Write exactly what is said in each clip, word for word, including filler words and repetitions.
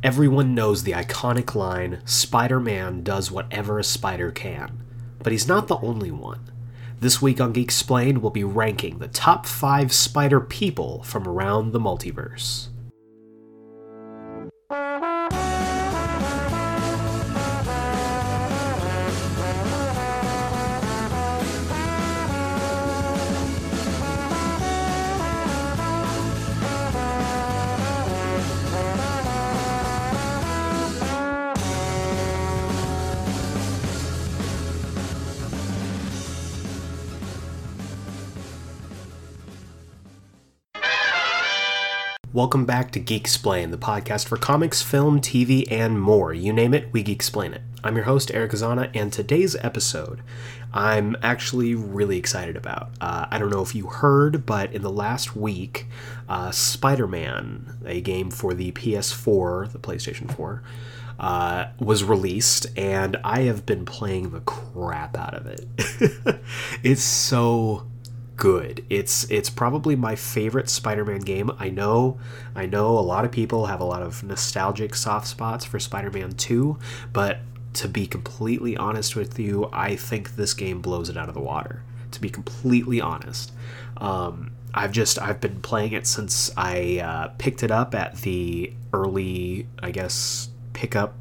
Everyone knows the iconic line, Spider-Man does whatever a spider can. But he's not the only one. This week on Geeksplained, we'll be ranking the top five spider people from around the multiverse. Welcome back to Geeksplain, the podcast for comics, film, T V, and more. You name it, we Geeksplain it. I'm your host, Eric Azana, and today's episode I'm actually really excited about. Uh, I don't know if you heard, but in the last week, uh, Spider-Man, a game for the P S four, the PlayStation four, uh, was released, and I have been playing the crap out of it. It's so good. It's it's probably my favorite Spider-Man game. I know, I know a lot of people have a lot of nostalgic soft spots for Spider-Man two, but to be completely honest with you, I think this game blows it out of the water. To be completely honest. Um, I've just, I've been playing it since I uh, picked it up at the early, I guess, pickup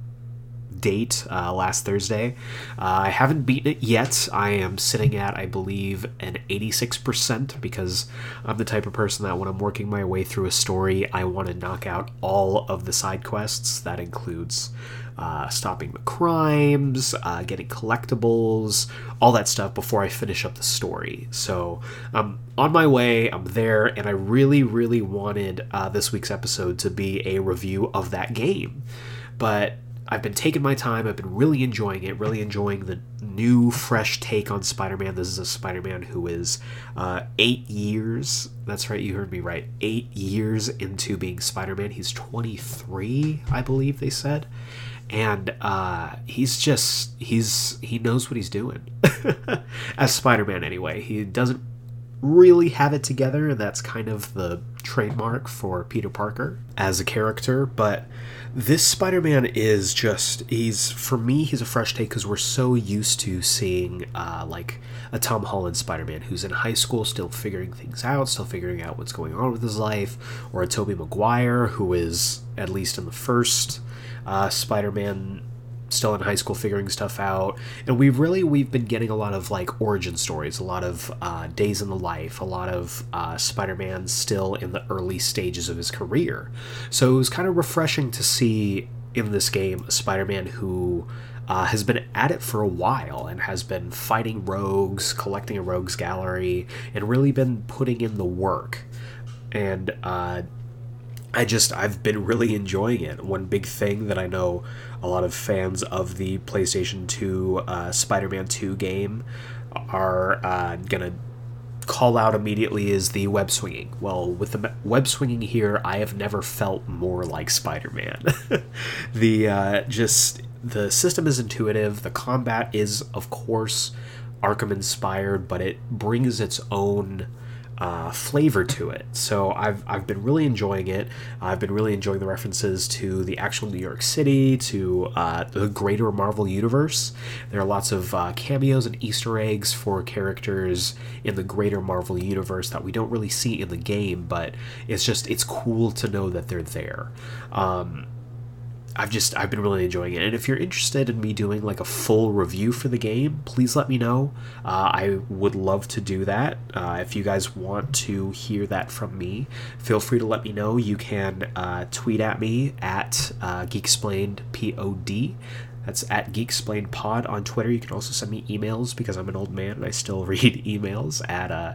date uh, last Thursday. Uh, I haven't beaten it yet. I am sitting at, I believe, an eighty-six percent because I'm the type of person that when I'm working my way through a story, I want to knock out all of the side quests. That includes uh, stopping the crimes, uh, getting collectibles, all that stuff before I finish up the story. So I'm on my way, I'm there, and I really, really wanted uh, this week's episode to be a review of that game. But I've been taking my time, I've been really enjoying it, really enjoying the new, fresh take on Spider-Man. This is a Spider-Man who is uh, eight years, that's right, you heard me right, eight years into being Spider-Man. He's twenty-three, I believe they said, and uh, he's just, he's he knows what he's doing. As Spider-Man, anyway. He doesn't really have it together, and that's kind of the trademark for Peter Parker as a character, but this Spider-Man is just, he's, for me, he's a fresh take because we're so used to seeing uh, like a Tom Holland Spider-Man who's in high school still figuring things out, still figuring out what's going on with his life, or a Tobey Maguire who is, at least in the first uh, Spider-Man, still in high school figuring stuff out. And we've really we've been getting a lot of like origin stories, a lot of uh days in the life, a lot of uh Spider-Man still in the early stages of his career. So it was kind of refreshing to see in this game a Spider-Man who uh has been at it for a while and has been fighting rogues, collecting a rogues gallery, and really been putting in the work. And uh I just, I've been really enjoying it. One big thing that I know a lot of fans of the PlayStation two uh, Spider-Man two game are uh, going to call out immediately is the web swinging. Well, with the web swinging here, I have never felt more like Spider-Man. The uh, just, the system is intuitive. The combat is, of course, Arkham inspired, but it brings its own Uh, flavor to it. So I've I've been really enjoying it. I've been really enjoying the references to the actual New York City, to uh, the greater Marvel universe. There are lots of uh, cameos and Easter eggs for characters in the greater Marvel universe that we don't really see in the game, but it's just, it's cool to know that they're there. Um, I've just, I've been really enjoying it. And if you're interested in me doing like a full review for the game, please let me know. Uh, I would love to do that. Uh, if you guys want to hear that from me, feel free to let me know. You can uh, tweet at me at uh, Geeksplained P O D. That's at GeeksplainedPod on Twitter. You can also send me emails because I'm an old man and I still read emails at uh,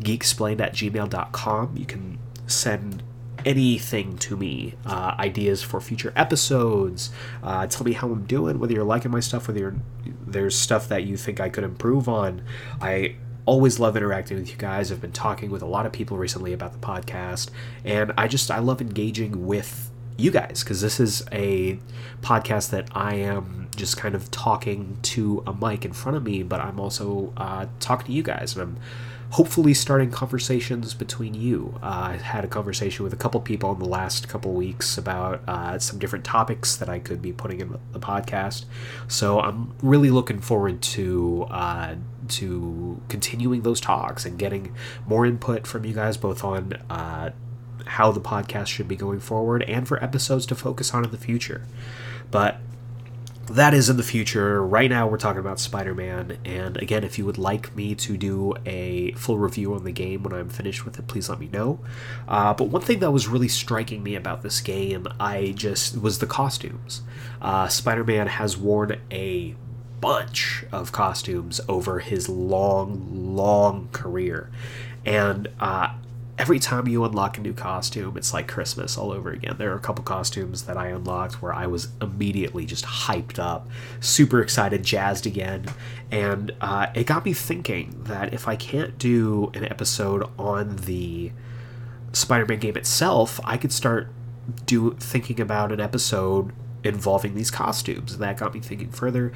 geeksplained at gmail dot com. You can send anything to me, uh, ideas for future episodes, uh, tell me how I'm doing, whether you're liking my stuff, whether you're, there's stuff that you think I could improve on. I always love interacting with you guys. I've been talking with a lot of people recently about the podcast, and I just, I love engaging with you guys, because this is a podcast that I am just kind of talking to a mic in front of me, but I'm also uh, talking to you guys, and I'm hopefully starting conversations between you. Uh, I had a conversation with a couple people in the last couple weeks about uh, some different topics that I could be putting in the podcast. So I'm really looking forward to uh, to continuing those talks and getting more input from you guys, both on uh, how the podcast should be going forward and for episodes to focus on in the future. But that is in the future. Right now we're talking about Spider-Man, and again, if you would like me to do a full review on the game when I'm finished with it, please let me know. Uh, but one thing that was really striking me about this game, I just, was the costumes. Uh, Spider-Man has worn a bunch of costumes over his long, long career, and uh, every time you unlock a new costume, it's like Christmas all over again. There are a couple costumes that I unlocked where I was immediately just hyped up, super excited, jazzed again. And uh, it got me thinking that if I can't do an episode on the Spider-Man game itself, I could start do thinking about an episode involving these costumes. And that got me thinking further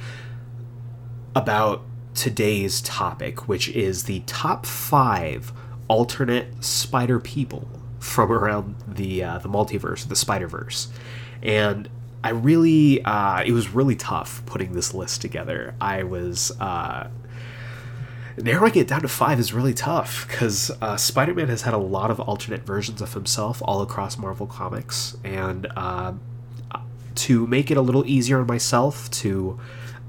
about today's topic, which is the top five alternate spider people from around the uh, the multiverse, the Spider-Verse. And I really uh, it was really tough putting this list together. I was uh, narrowing it down to five is really tough because uh, Spider-Man has had a lot of alternate versions of himself all across Marvel Comics, and uh, to make it a little easier on myself, to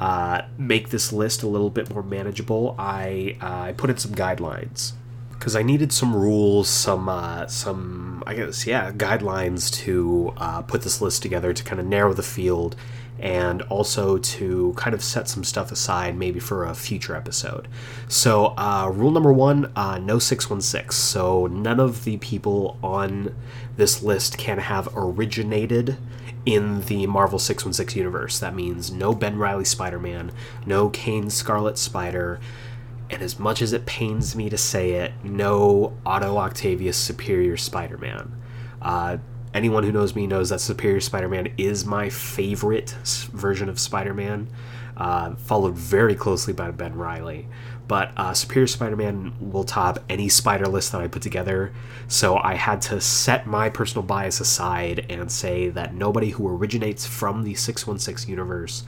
uh, make this list a little bit more manageable, I uh, I put in some guidelines. Because I needed some rules, some, uh, some I guess, yeah, guidelines to uh, put this list together to kind of narrow the field, and also to kind of set some stuff aside maybe for a future episode. So uh, rule number one, uh, no six one six. So none of the people on this list can have originated in the Marvel six one six universe. That means no Ben Reilly Spider-Man, no Kane's Scarlet Spider, and as much as it pains me to say it, no Otto Octavius Superior Spider-Man. Uh, anyone who knows me knows that Superior Spider-Man is my favorite version of Spider-Man, uh, followed very closely by Ben Reilly. But uh, Superior Spider-Man will top any spider list that I put together, so I had to set my personal bias aside and say that nobody who originates from the six one six universe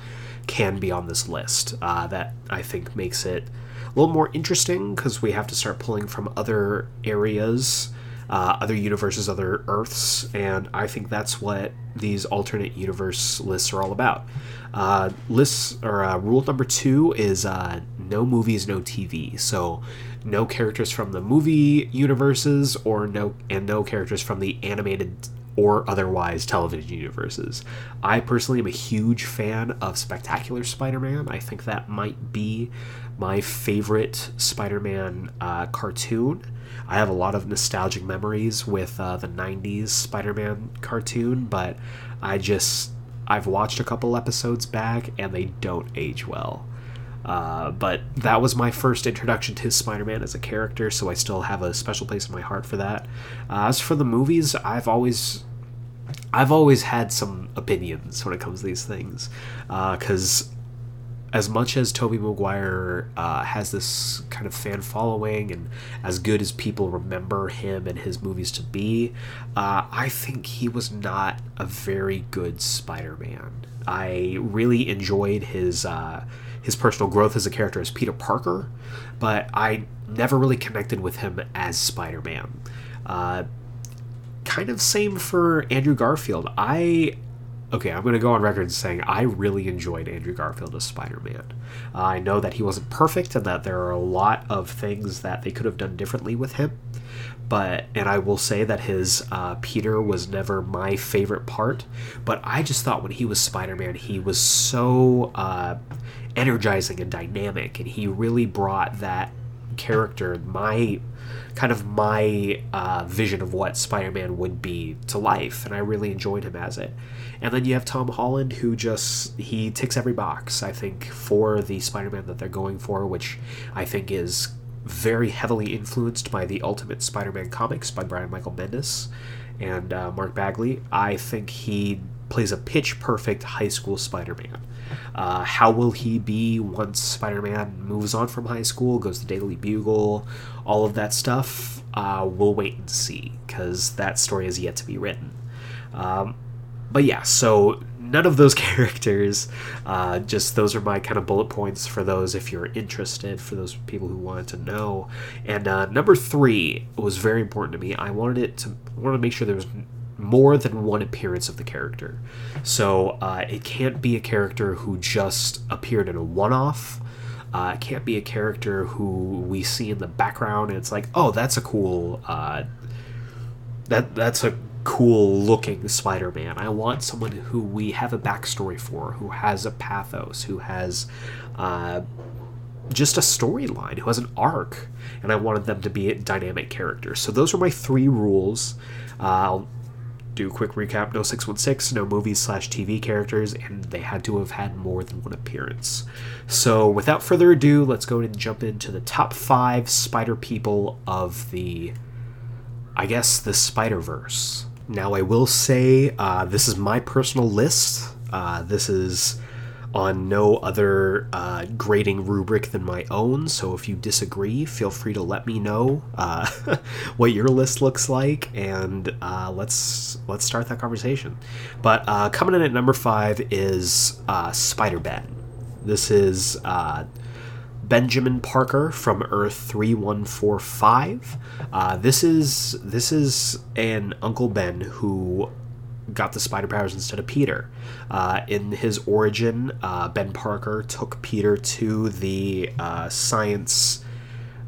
can be on this list. Uh, that, I think, makes it a little more interesting, because we have to start pulling from other areas, uh, other universes, other Earths, and I think that's what these alternate universe lists are all about. Uh, lists or uh, rule number two is uh, no movies, no T V. So no characters from the movie universes, or no and no characters from the animated or otherwise television universes. I personally am a huge fan of Spectacular Spider-Man. I think that might be my favorite Spider-Man uh, cartoon. I have a lot of nostalgic memories with uh, the nineties Spider-Man cartoon, but I just, I've watched a couple episodes back and they don't age well. Uh, but that was my first introduction to Spider-Man as a character, so I still have a special place in my heart for that. Uh, as for the movies, I've always, I've always had some opinions when it comes to these things, because uh, as much as Tobey Maguire uh, has this kind of fan following, and as good as people remember him and his movies to be, uh, I think he was not a very good Spider-Man. I really enjoyed his uh, his personal growth as a character as Peter Parker, but I never really connected with him as Spider-Man. Uh, kind of same for Andrew Garfield. I... Okay, I'm going to go on record saying I really enjoyed Andrew Garfield as Spider-Man. Uh, I know that he wasn't perfect and that there are a lot of things that they could have done differently with him. But, and I will say that his uh, Peter was never my favorite part, but I just thought when he was Spider-Man, he was so uh, energizing and dynamic, and he really brought that character, my kind of my uh, vision of what Spider-Man would be, to life, and I really enjoyed him as it. And then you have Tom Holland, who just, he ticks every box, I think, for the Spider-Man that they're going for, which I think is very heavily influenced by the Ultimate Spider-Man comics by Brian Michael Bendis and uh, Mark Bagley. I think he plays a pitch-perfect high school Spider-Man. Uh, how will he be once Spider-Man moves on from high school, goes to Daily Bugle, all of that stuff? Uh, we'll wait and see, because that story is yet to be written. Um, but yeah, so none of those characters, uh, just those are my kind of bullet points for those if you're interested, for those people who wanted to know. And uh, number three was very important to me. I wanted it to I wanted to make sure there was more than one appearance of the character. So uh, it can't be a character who just appeared in a one-off. Uh, it can't be a character who we see in the background and it's like, oh, that's a cool... Uh, that that's a... cool-looking Spider-Man. I want someone who we have a backstory for, who has a pathos, who has uh, just a storyline, who has an arc, and I wanted them to be a dynamic character. So those are my three rules. Uh, I'll do a quick recap. No six one six, no movies slash T V characters, and they had to have had more than one appearance. So without further ado, let's go ahead and jump into the top five Spider-People of the, I guess, the Spider-Verse. Now, I will say uh, this is my personal list. Uh, this is on no other uh, grading rubric than my own, so if you disagree, feel free to let me know uh, what your list looks like, and uh, let's let's start that conversation. But uh, coming in at number five is uh, Spider-Ben. This is uh, Benjamin Parker from Earth three one four five. Uh, this is this is an Uncle Ben who got the spider powers instead of Peter. Uh, in his origin, uh, Ben Parker took Peter to the uh, science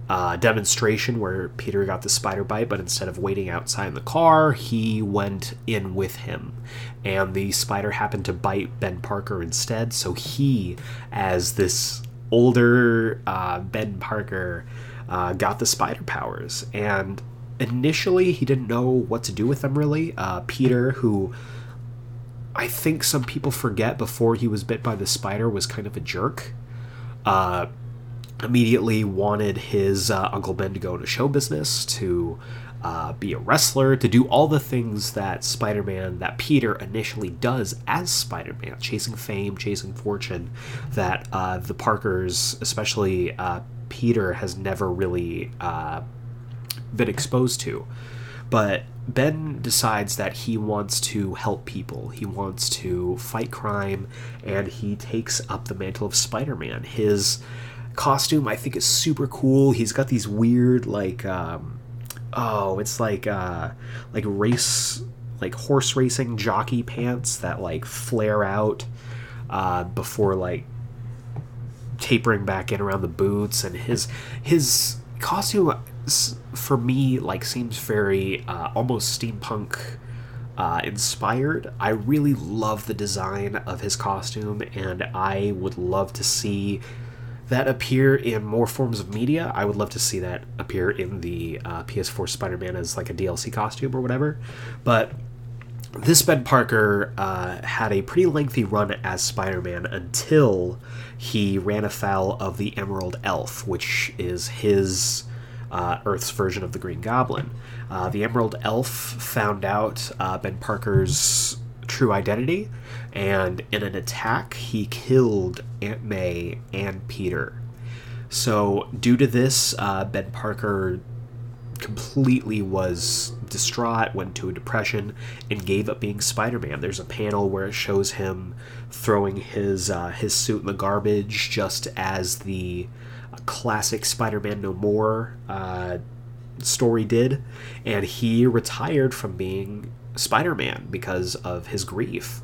uh, demonstration where Peter got the spider bite, but instead of waiting outside in the car, he went in with him. And the spider happened to bite Ben Parker instead, so he, as this older uh, Ben Parker uh, got the spider powers, and initially he didn't know what to do with them really. Uh, Peter, who I think some people forget before he was bit by the spider, was kind of a jerk. Uh, immediately wanted his uh, Uncle Ben to go into show business, to uh, be a wrestler, to do all the things that Spider-Man, that Peter initially does as Spider-Man, chasing fame, chasing fortune, that uh, the Parkers, especially uh, Peter, has never really uh, been exposed to. But Ben decides that he wants to help people, he wants to fight crime, and he takes up the mantle of Spider-Man. His costume, I think, is super cool. He's got these weird, like, um, oh, it's like, uh, like race, like horse racing jockey pants that, like, flare out, uh, before, like, tapering back in around the boots. And his, his costume, for me, like, seems very, uh, almost steampunk, uh, inspired. I really love the design of his costume, and I would love to see that appear in more forms of media. I would love to see that appear in the uh, P S four Spider-Man as like a D L C costume or whatever. But this Ben Parker uh, had a pretty lengthy run as Spider-Man until he ran afoul of the Emerald Elf, which is his uh, Earth's version of the Green Goblin. Uh, the Emerald Elf found out uh, Ben Parker's true identity, and in an attack he killed Aunt May and Peter. So due to this, uh, Ben Parker completely was distraught, went to a depression, and gave up being Spider-Man. There's a panel where it shows him throwing his uh, his suit in the garbage, just as the classic Spider-Man No More uh, story did, and he retired from being Spider-Man because of his grief.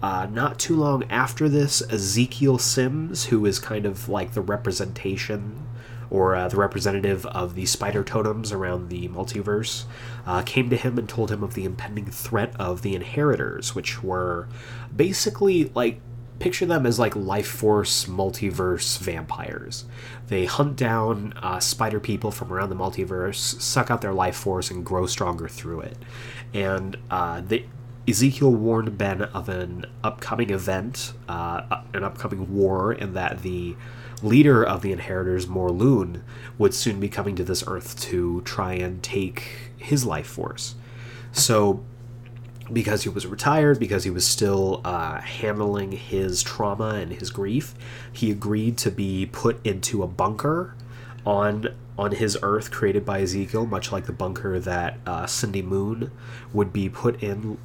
Uh, not too long after this, Ezekiel Sims, who is kind of like the representation or uh, the representative of the spider totems around the multiverse, uh, came to him and told him of the impending threat of the Inheritors, which were basically, like, picture them as like life force multiverse vampires. They hunt down uh, spider people from around the multiverse, suck out their life force, and grow stronger through it. And uh, the, Ezekiel warned Ben of an upcoming event, uh, an upcoming war, and that the leader of the Inheritors, Morlun, would soon be coming to this Earth to try and take his life force. So because he was retired, because he was still uh, handling his trauma and his grief, he agreed to be put into a bunker on on his Earth created by Ezekiel, much like the bunker that uh, Cindy Moon would be put in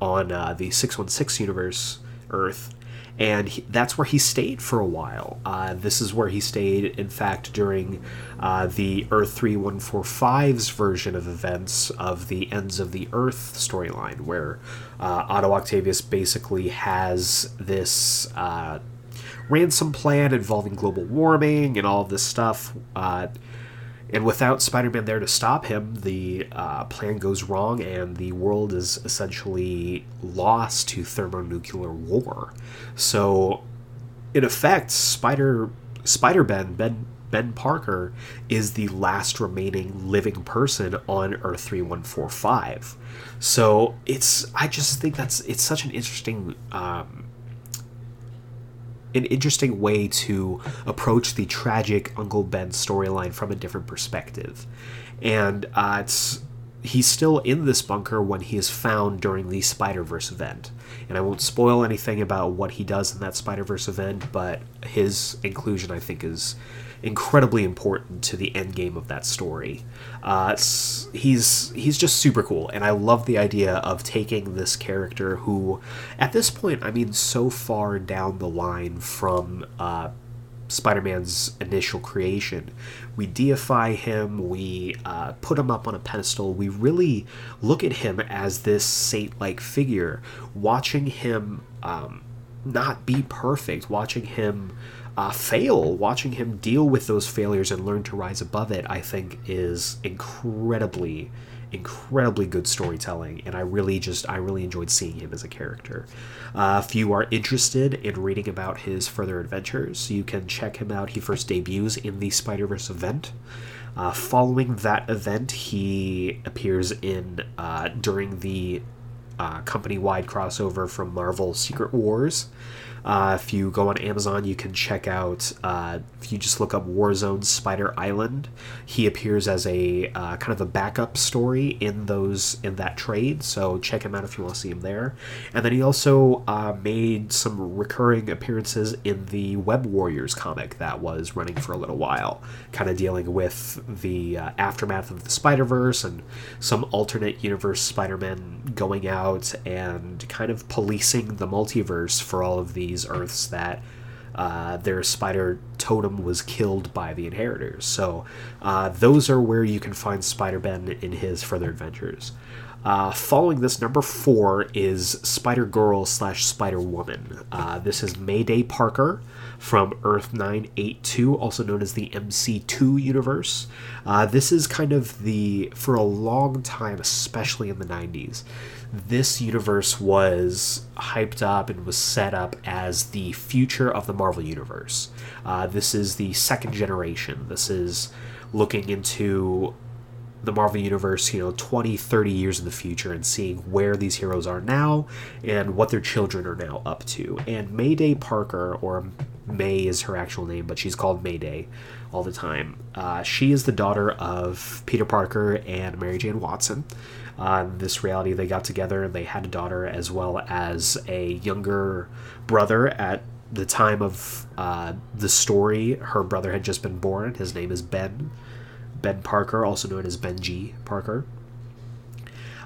on uh, the six one six universe Earth. And he, that's where he stayed for a while. Uh, this is where he stayed, in fact, during uh, the Earth three one four five's version of events of the Ends of the Earth storyline, where uh, Otto Octavius basically has this uh, ransom plan involving global warming and all this stuff. Uh, and without Spider-Man there to stop him, the uh, plan goes wrong, and the world is essentially lost to thermonuclear war. So, in effect, Spider, Spider-Ben, Ben, Ben Parker, is the last remaining living person on Earth three one four five. So, it's, I just think that's, it's such an interesting, um, an interesting way to approach the tragic Uncle Ben storyline from a different perspective. And uh, it's, he's still in this bunker when he is found during the Spider-Verse event. And I won't spoil anything about what he does in that Spider-Verse event, but his inclusion, I think, is incredibly important to the end game of that story. Uh, he's he's just super cool, and I love the idea of taking this character who, at this point, I mean, so far down the line from uh, Spider-Man's initial creation, we deify him, we uh, put him up on a pedestal, we really look at him as this saint-like figure, watching him um, not be perfect, watching him uh, fail, watching him deal with those failures and learn to rise above it, I think is incredibly, incredibly good storytelling, and I really just, I really enjoyed seeing him as a character. Uh, if you are interested in reading about his further adventures, you can check him out. He first debuts in the Spider-Verse event. Uh, following that event, he appears in, uh, during the uh, company-wide crossover from Marvel Secret Wars. Uh, if you go on Amazon, you can check out, uh, if you just look up Warzone Spider Island, he appears as a uh, kind of a backup story in those in that trade, so check him out if you want to see him there. And then he also uh, made some recurring appearances in the Web Warriors comic that was running for a little while, kind of dealing with the uh, aftermath of the Spider-Verse and some alternate universe Spider-Man going out and kind of policing the multiverse for all of these Earths that uh, their spider totem was killed by the Inheritors. So uh, those are where you can find Spider-Ben in his further adventures. Uh, following this, number four is Spider-Girl slash Spider-Woman. Uh, this is Mayday Parker from Earth nine eighty-two, also known as the M C two universe. Uh, this is kind of the, for a long time, especially in the nineties, this universe was hyped up and was set up as the future of the Marvel Universe. Uh, this is the second generation. This is looking into the Marvel Universe, you know, twenty, thirty years in the future and seeing where these heroes are now and what their children are now up to. And Mayday Parker, or May is her actual name, but she's called Mayday all the time. Uh, she is the daughter of Peter Parker and Mary Jane Watson. Uh, in this reality, they got together and they had a daughter as well as a younger brother at the time of uh, the story. Her brother had just been born. His name is Ben. Ben Parker, also known as Benji Parker.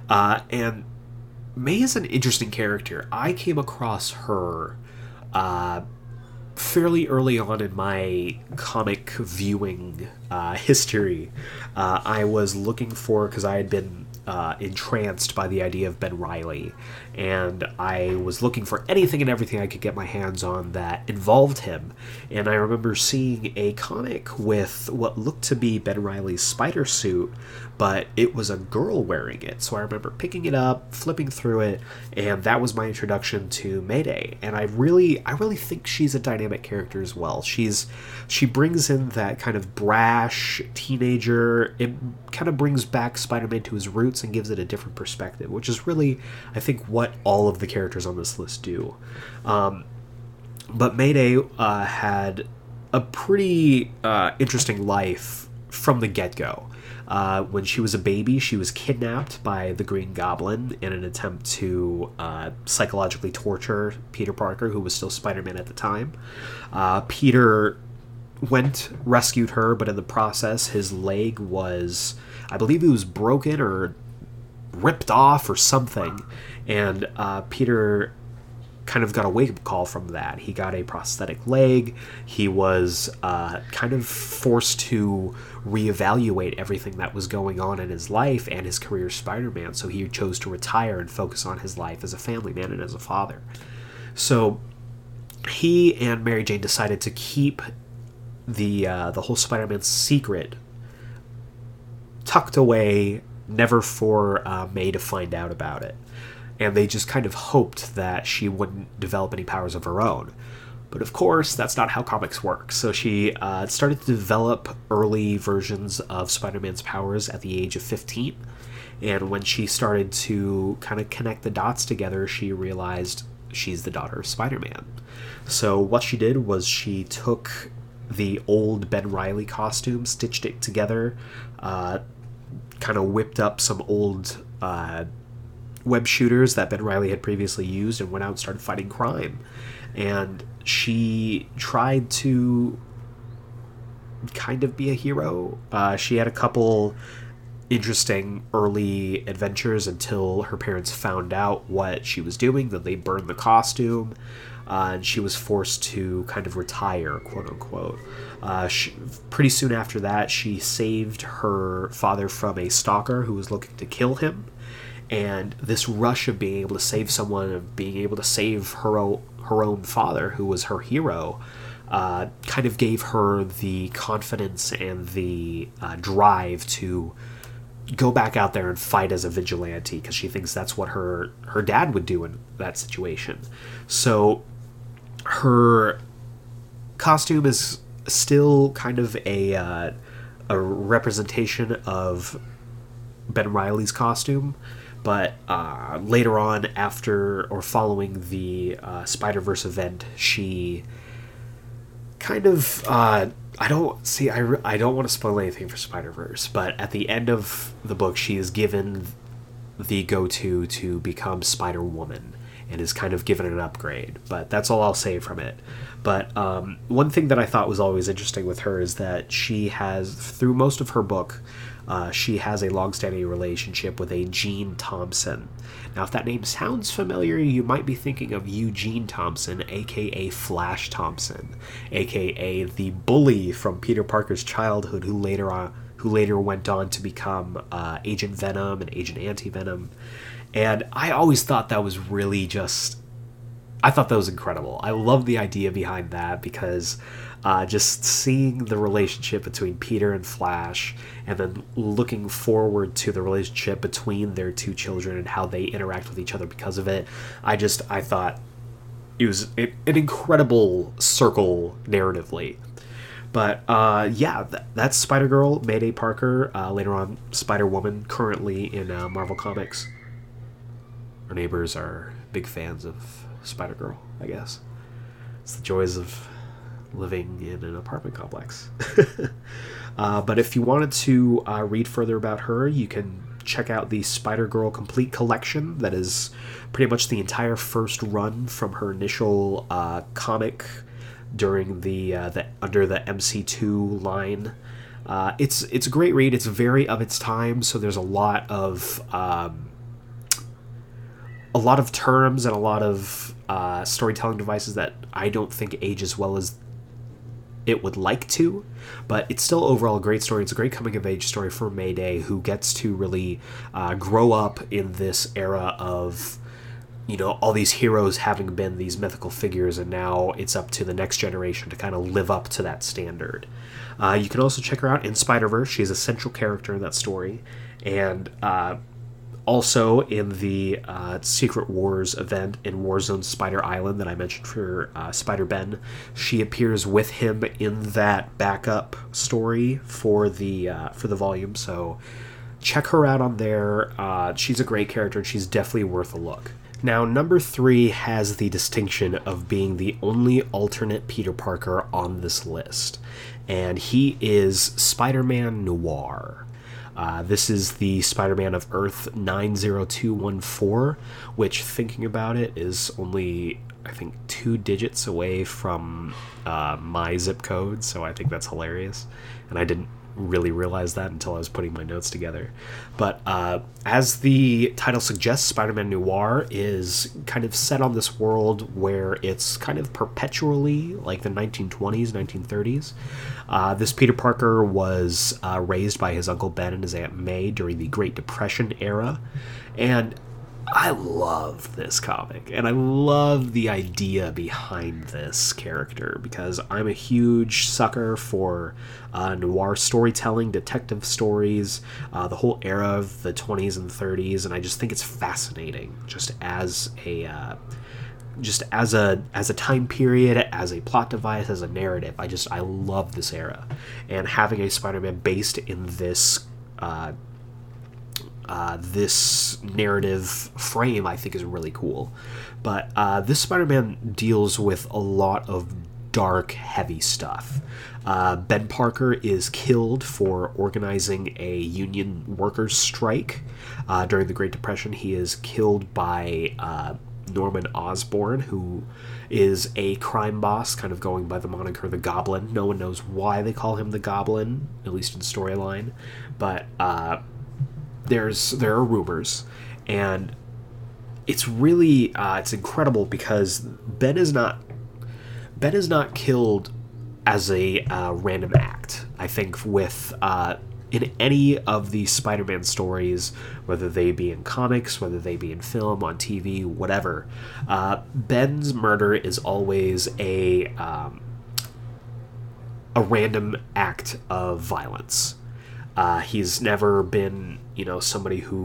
Uh, and May is an interesting character. I came across her uh, fairly early on in my comic viewing uh, history. Uh, I was looking for, because I had been uh, entranced by the idea of Ben Reilly, and I was looking for anything and everything I could get my hands on that involved him. And I remember seeing a comic with what looked to be Ben Reilly's spider suit, but it was a girl wearing it. So I remember picking it up, flipping through it, and that was my introduction to Mayday. And I really, I really think she's a dynamic character as well. She's, she brings in that kind of brash teenager. It kind of brings back Spider-Man to his roots and gives it a different perspective, which is really, I think, what what all of the characters on this list do. Um, but Mayday uh, had a pretty uh, interesting life from the get-go. Uh, when she was a baby, she was kidnapped by the Green Goblin in an attempt to uh, psychologically torture Peter Parker, who was still Spider-Man at the time. Uh, Peter went, rescued her, but in the process, his leg was, I believe it was broken or ripped off or something. And uh, Peter kind of got a wake-up call from that. He got a prosthetic leg. He was uh, kind of forced to reevaluate everything that was going on in his life and his career as Spider-Man, so he chose to retire and focus on his life as a family man and as a father. So he and Mary Jane decided to keep the uh, the whole Spider-Man secret tucked away, never for uh, May to find out about it. And they just kind of hoped that she wouldn't develop any powers of her own. But of course, that's not how comics work. So she uh, started to develop early versions of Spider-Man's powers at the age of fifteen. And when she started to kind of connect the dots together, she realized she's the daughter of Spider-Man. So what she did was she took the old Ben Reilly costume, stitched it together, uh, kind of whipped up some old... Uh, web shooters that Ben Reilly had previously used, and went out and started fighting crime. And she tried to kind of be a hero. Uh, she had a couple interesting early adventures until her parents found out what she was doing, that they burned the costume, uh, and she was forced to kind of retire, quote-unquote. Uh, she, pretty soon after that, she saved her father from a stalker who was looking to kill him. And this rush of being able to save someone, of being able to save her own, her own father, who was her hero, uh, kind of gave her the confidence and the uh, drive to go back out there and fight as a vigilante, because she thinks that's what her, her dad would do in that situation. So her costume is still kind of a, uh, a representation of Ben Reilly's costume. But uh, later on, after or following the uh, Spider-Verse event, she kind of, uh, I don't see, I, re- I don't want to spoil anything for Spider-Verse, but at the end of the book, she is given the go-to to become Spider-Woman and is kind of given an upgrade. But that's all I'll say from it. But um, one thing that I thought was always interesting with her is that she has, through most of her book, Uh, she has a long-standing relationship with a Jean Thompson. Now, if that name sounds familiar, you might be thinking of Eugene Thompson, a k a. Flash Thompson, a k a the bully from Peter Parker's childhood, who later on, who later went on to become uh, Agent Venom and Agent Anti-Venom. And I always thought that was really just... I thought that was incredible. I love the idea behind that, because... Uh, just seeing the relationship between Peter and Flash, and then looking forward to the relationship between their two children and how they interact with each other because of it. I just, I thought it was an incredible circle narratively. But uh, yeah, th- that's Spider-Girl, Mayday Parker, uh, later on Spider-Woman, currently in uh, Marvel Comics. Our neighbors are big fans of Spider-Girl, I guess. It's the joys of... living in an apartment complex. uh, but if you wanted to uh, read further about her, you can check out the Spider-Girl Complete Collection. That is pretty much the entire first run from her initial uh, comic during the, uh, the under the M C two line. Uh, it's it's a great read. It's very of its time, so there's a lot of um, a lot of terms and a lot of uh, storytelling devices that I don't think age as well as it would like to, but it's still overall a great story. It's a great coming-of-age story for Mayday, who gets to really uh, grow up in this era of, you know, all these heroes having been these mythical figures, and now it's up to the next generation to kind of live up to that standard. Uh, you can also check her out in Spider-Verse. She's a central character in that story, and uh, also in the uh, Secret Wars event in Warzone Spider Island that I mentioned for uh, Spider-Ben, she appears with him in that backup story for the uh, for the volume. So check her out on there. Uh, she's a great character, and she's definitely worth a look. Now, number three has the distinction of being the only alternate Peter Parker on this list, and he is Spider-Man Noir. Uh, this is the Spider-Man of Earth nine oh two one four, which, thinking about it, is only, I think, two digits away from uh, my zip code, so I think that's hilarious. And I didn't really realize that until I was putting my notes together. But uh, as the title suggests, Spider-Man Noir is kind of set on this world where it's kind of perpetually like the nineteen twenties, nineteen thirties. Uh, this Peter Parker was uh, raised by his Uncle Ben and his Aunt May during the Great Depression era. And I love this comic, and I love the idea behind this character, because I'm a huge sucker for uh, noir storytelling, detective stories, uh, the whole era of the twenties and thirties, and I just think it's fascinating, just as a uh, just as a as a time period, as a plot device, as a narrative. I just I love this era, and having a Spider-Man based in this. Uh, Uh, this narrative frame, I think, is really cool. But uh, this Spider-Man deals with a lot of dark, heavy stuff. Uh, Ben Parker is killed for organizing a union workers' strike uh, during the Great Depression. He is killed by uh, Norman Osborn, who is a crime boss, kind of going by the moniker the Goblin. No one knows why they call him the Goblin, at least in storyline. But... Uh, There's there are rumors, and it's really uh, it's incredible because Ben is not Ben is not killed as a uh, random act. I think with uh, in any of the Spider-Man stories, whether they be in comics, whether they be in film, on T V, whatever, uh, Ben's murder is always a um, a random act of violence. Uh, he's never been, you know, somebody who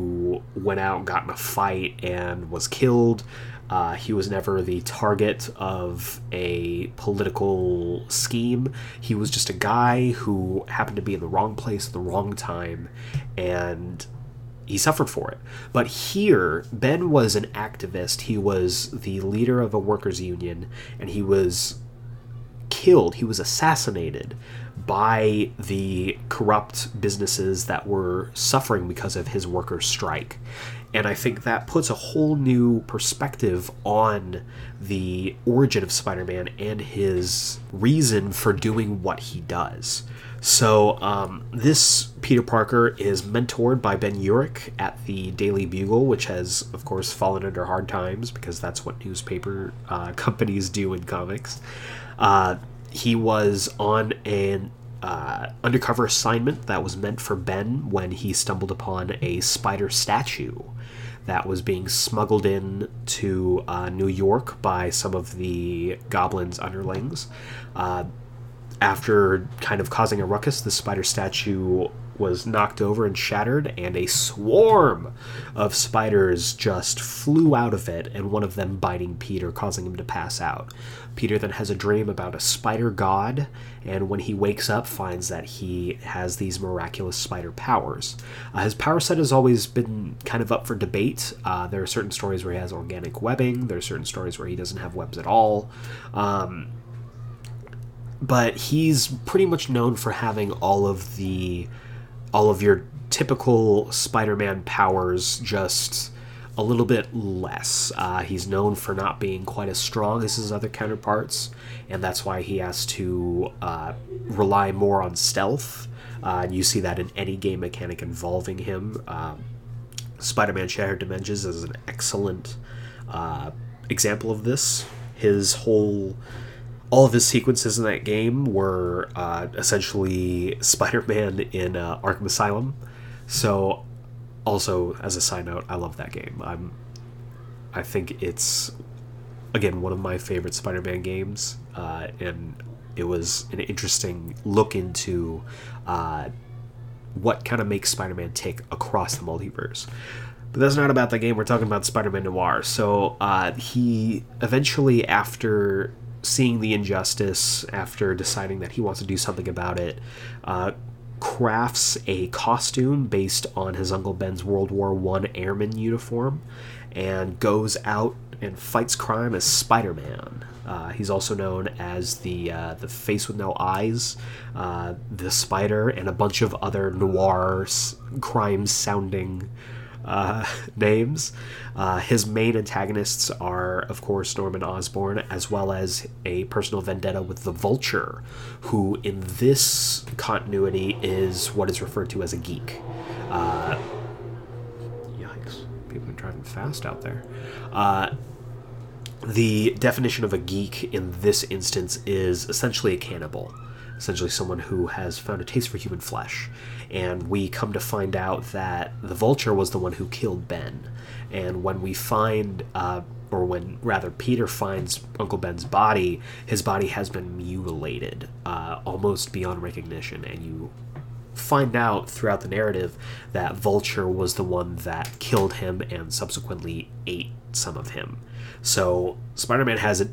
went out and got in a fight and was killed. Uh, he was never the target of a political scheme. He was just a guy who happened to be in the wrong place at the wrong time, and he suffered for it. But here, Ben was an activist. He was the leader of a workers' union, and he was killed. He was assassinated by the corrupt businesses that were suffering because of his workers' strike. And I think that puts a whole new perspective on the origin of Spider-Man and his reason for doing what he does. So um, this Peter Parker is mentored by Ben Urich at the Daily Bugle, which has, of course, fallen under hard times because that's what newspaper uh, companies do in comics. Uh, he was on an uh, undercover assignment that was meant for Ben when he stumbled upon a spider statue that was being smuggled in to uh, New York by some of the Goblin's underlings. Uh, after kind of causing a ruckus, the spider statue was knocked over and shattered, and a swarm of spiders just flew out of it, and one of them biting Peter, causing him to pass out. Peter then has a dream about a spider god, and when he wakes up, finds that he has these miraculous spider powers. Uh, his power set has always been kind of up for debate. Uh, there are certain stories where he has organic webbing, there are certain stories where he doesn't have webs at all. Um, but he's pretty much known for having all of the all of your typical Spider-Man powers, just a little bit less. Uh, he's known for not being quite as strong as his other counterparts, and that's why he has to uh, rely more on stealth. Uh, and you see that in any game mechanic involving him. Um, Spider-Man Shattered Dimensions is an excellent uh, example of this. His whole... All of his sequences in that game were uh, essentially Spider-Man in uh, Arkham Asylum. So, also, as a side note, I love that game. I'm, I think it's, again, one of my favorite Spider-Man games. Uh, and it was an interesting look into uh, what kind of makes Spider-Man tick across the multiverse. But that's not about the game. We're talking about Spider-Man Noir. So, uh, he eventually, after... seeing the injustice, after deciding that he wants to do something about it, uh, crafts a costume based on his Uncle Ben's World War One airman uniform, and goes out and fights crime as Spider-Man. Uh, he's also known as the uh, the face with no eyes, uh, the spider, and a bunch of other noir crime-sounding uh, names. Uh, his main antagonists are, of course, Norman Osborn, as well as a personal vendetta with the Vulture, who in this continuity is what is referred to as a geek. Uh, yikes, people are driving fast out there. Uh, The definition of a geek in this instance is essentially a cannibal, essentially someone who has found a taste for human flesh. And we come to find out that the Vulture was the one who killed Ben. And when we find, uh, or when rather Peter finds Uncle Ben's body, his body has been mutilated, uh, almost beyond recognition. And you find out throughout the narrative that Vulture was the one that killed him and subsequently ate some of him. So Spider-Man has a,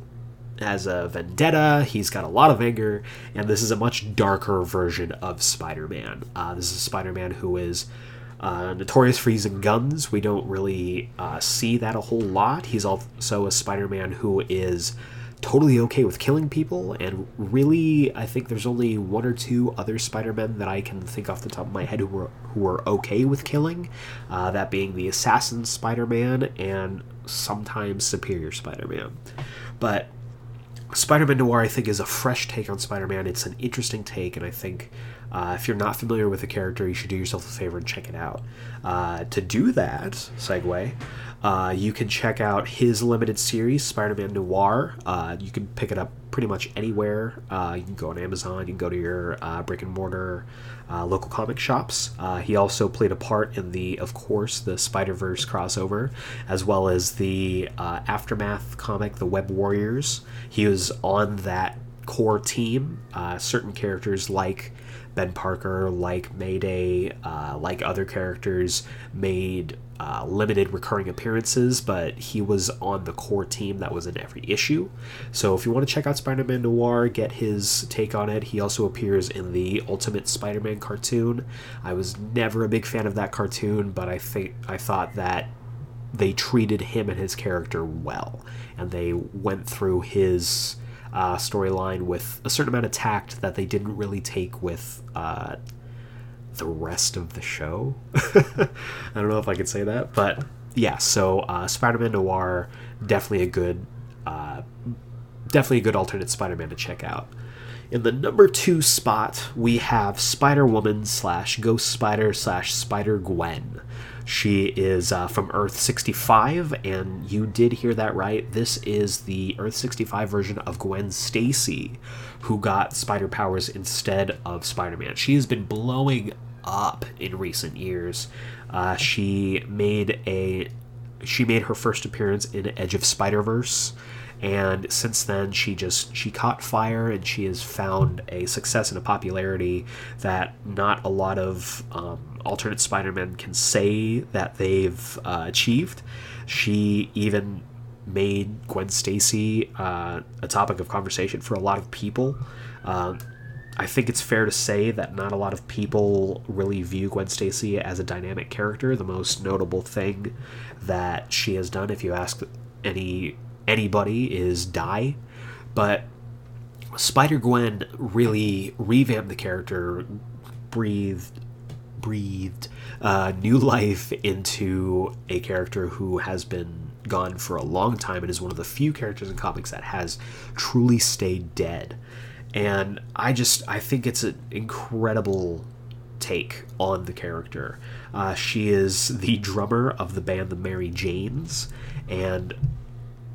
has a vendetta, he's got a lot of anger, and this is a much darker version of Spider-Man. Uh, this is Spider-Man who is uh, notorious for using guns. We don't really uh, see that a whole lot. He's also a Spider-Man who is totally okay with killing people, and really, I think there's only one or two other Spider-Men that I can think off the top of my head who were who are okay with killing, uh, that being the Assassin Spider-Man and sometimes Superior Spider-Man. But Spider-Man Noir, I think, is a fresh take on Spider-Man. It's an interesting take, and I think uh, if you're not familiar with the character, you should do yourself a favor and check it out. Uh, to do that, segue, uh, you can check out his limited series, Spider-Man Noir. Uh, you can pick it up pretty much anywhere. Uh, you can go on Amazon, you can go to your uh, brick-and-mortar uh, local comic shops. Uh, he also played a part in the, of course, the Spider-Verse crossover, as well as the uh, Aftermath comic, the Web Warriors. He was on that core team. Uh, certain characters like Ben Parker, like Mayday, uh, like other characters made uh, limited recurring appearances, but he was on the core team that was in every issue. So if you want to check out Spider-Man Noir, get his take on it. He also appears in the Ultimate Spider-Man cartoon. I was never a big fan of that cartoon, but I think I thought that they treated him and his character well, and they went through his Uh, storyline with a certain amount of tact that they didn't really take with uh, the rest of the show. I don't know if I could say that, but yeah, so uh, Spider-Man Noir, definitely a good uh, definitely a good alternate Spider-Man to check out. In the number two spot, we have Spider-Woman slash Ghost Spider slash Spider-Gwen. She is uh, from Earth sixty-five, and you did hear that right. This is the Earth sixty-five version of Gwen Stacy, who got spider powers instead of Spider-Man. She has been blowing up in recent years. Uh, she made a she made her first appearance in Edge of Spider-Verse, and since then she just she caught fire, and she has found a success and a popularity that not a lot of um, alternate Spider-Men can say that they've uh, achieved. She even made Gwen Stacy uh, a topic of conversation for a lot of people. Uh, I think it's fair to say that not a lot of people really view Gwen Stacy as a dynamic character. The most notable thing that she has done, if you ask any anybody, is die. But Spider-Gwen really revamped the character, breathed breathed uh, new life into a character who has been gone for a long time and is one of the few characters in comics that has truly stayed dead. And I just, I think it's an incredible take on the character. Uh, she is the drummer of the band the Mary Janes, and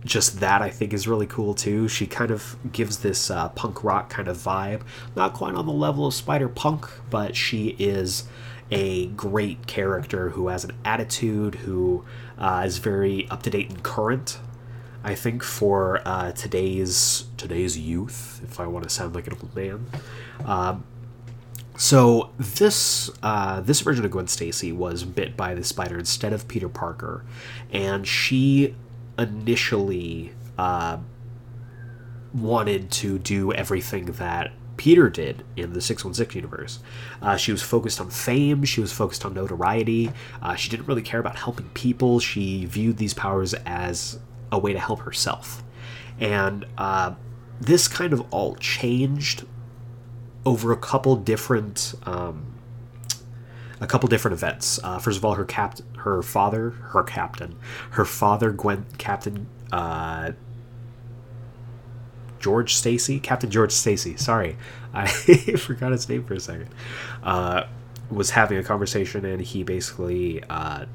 just that, I think, is really cool too. She kind of gives this uh, punk rock kind of vibe, not quite on the level of Spider Punk, but she is a great character who has an attitude, who uh, is very up to date and current, I think, for uh, today's today's youth, if I want to sound like an old man. Um, so this uh, this version of Gwen Stacy was bit by the spider instead of Peter Parker, and she initially uh, wanted to do everything that Peter did in the six one six universe. Uh, she was focused on fame, she was focused on notoriety, uh, she didn't really care about helping people. She viewed these powers as a way to help herself. And uh, this kind of all changed over a couple different um, a couple different events. Uh, first of all, her cap, her father, her captain, her father, Gwen, Captain uh, George Stacy, Captain George Stacy. Sorry, I forgot his name for a second. Uh, was having a conversation, and he basically uh,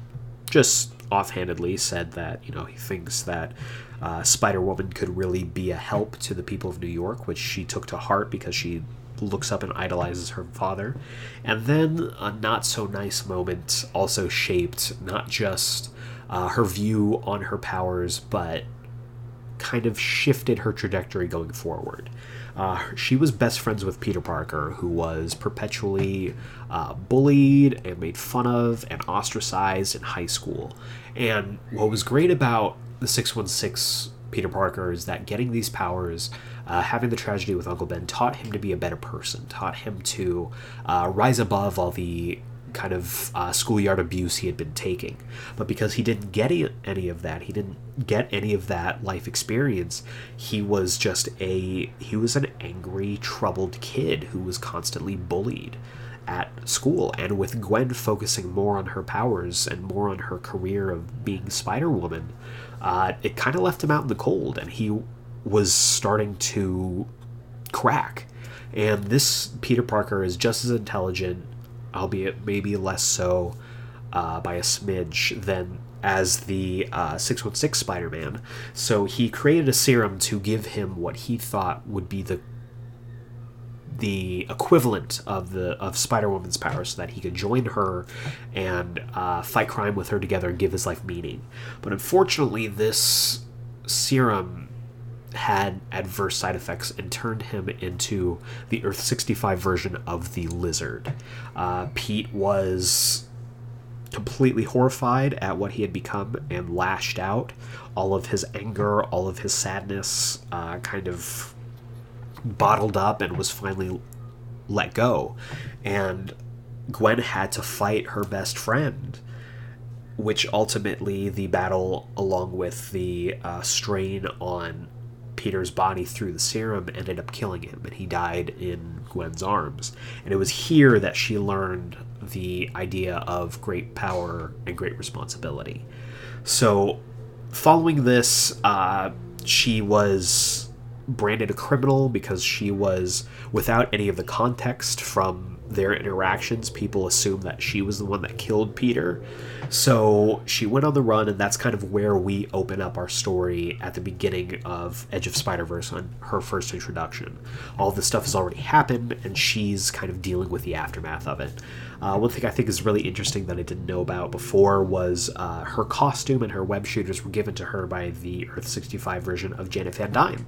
just offhandedly said that, you know, he thinks that Uh, Spider-Woman could really be a help to the people of New York, which she took to heart because she looks up and idolizes her father. And then a not-so-nice moment also shaped not just uh, her view on her powers, but kind of shifted her trajectory going forward. Uh, she was best friends with Peter Parker, who was perpetually uh, bullied and made fun of and ostracized in high school. And what was great about the six one six Peter Parker is that getting these powers, uh, having the tragedy with Uncle Ben, taught him to be a better person, taught him to uh, rise above all the kind of uh, schoolyard abuse he had been taking. But because he didn't get any of that, he didn't get any of that life experience, he was just a, he was an angry, troubled kid who was constantly bullied at school. And with Gwen focusing more on her powers and more on her career of being Spider-Woman, Uh, it kind of left him out in the cold, and he was starting to crack. And this Peter Parker is just as intelligent, albeit maybe less so uh, by a smidge, than as the uh, six one six Spider-Man. So he created a serum to give him what he thought would be the the equivalent of the of Spider-Woman's power, so that he could join her and uh, fight crime with her together and give his life meaning. But unfortunately, this serum had adverse side effects and turned him into the Earth sixty-five version of the Lizard. Uh, Pete was completely horrified at what he had become and lashed out. All of his anger, all of his sadness uh, kind of bottled up and was finally let go. And Gwen had to fight her best friend, which ultimately the battle, along with the uh, strain on Peter's body through the serum, ended up killing him, and he died in Gwen's arms. And it was here that she learned the idea of great power and great responsibility. So following this, uh, she was branded a criminal because she was, without any of the context from their interactions, people assumed that she was the one that killed Peter. So she went on the run, and that's kind of where we open up our story at the beginning of Edge of Spider-Verse, on her first introduction. All this stuff has already happened, and she's kind of dealing with the aftermath of it. Uh, one thing I think is really interesting that I didn't know about before was uh, her costume and her web shooters were given to her by the Earth sixty-five version of Janet Van Dyne.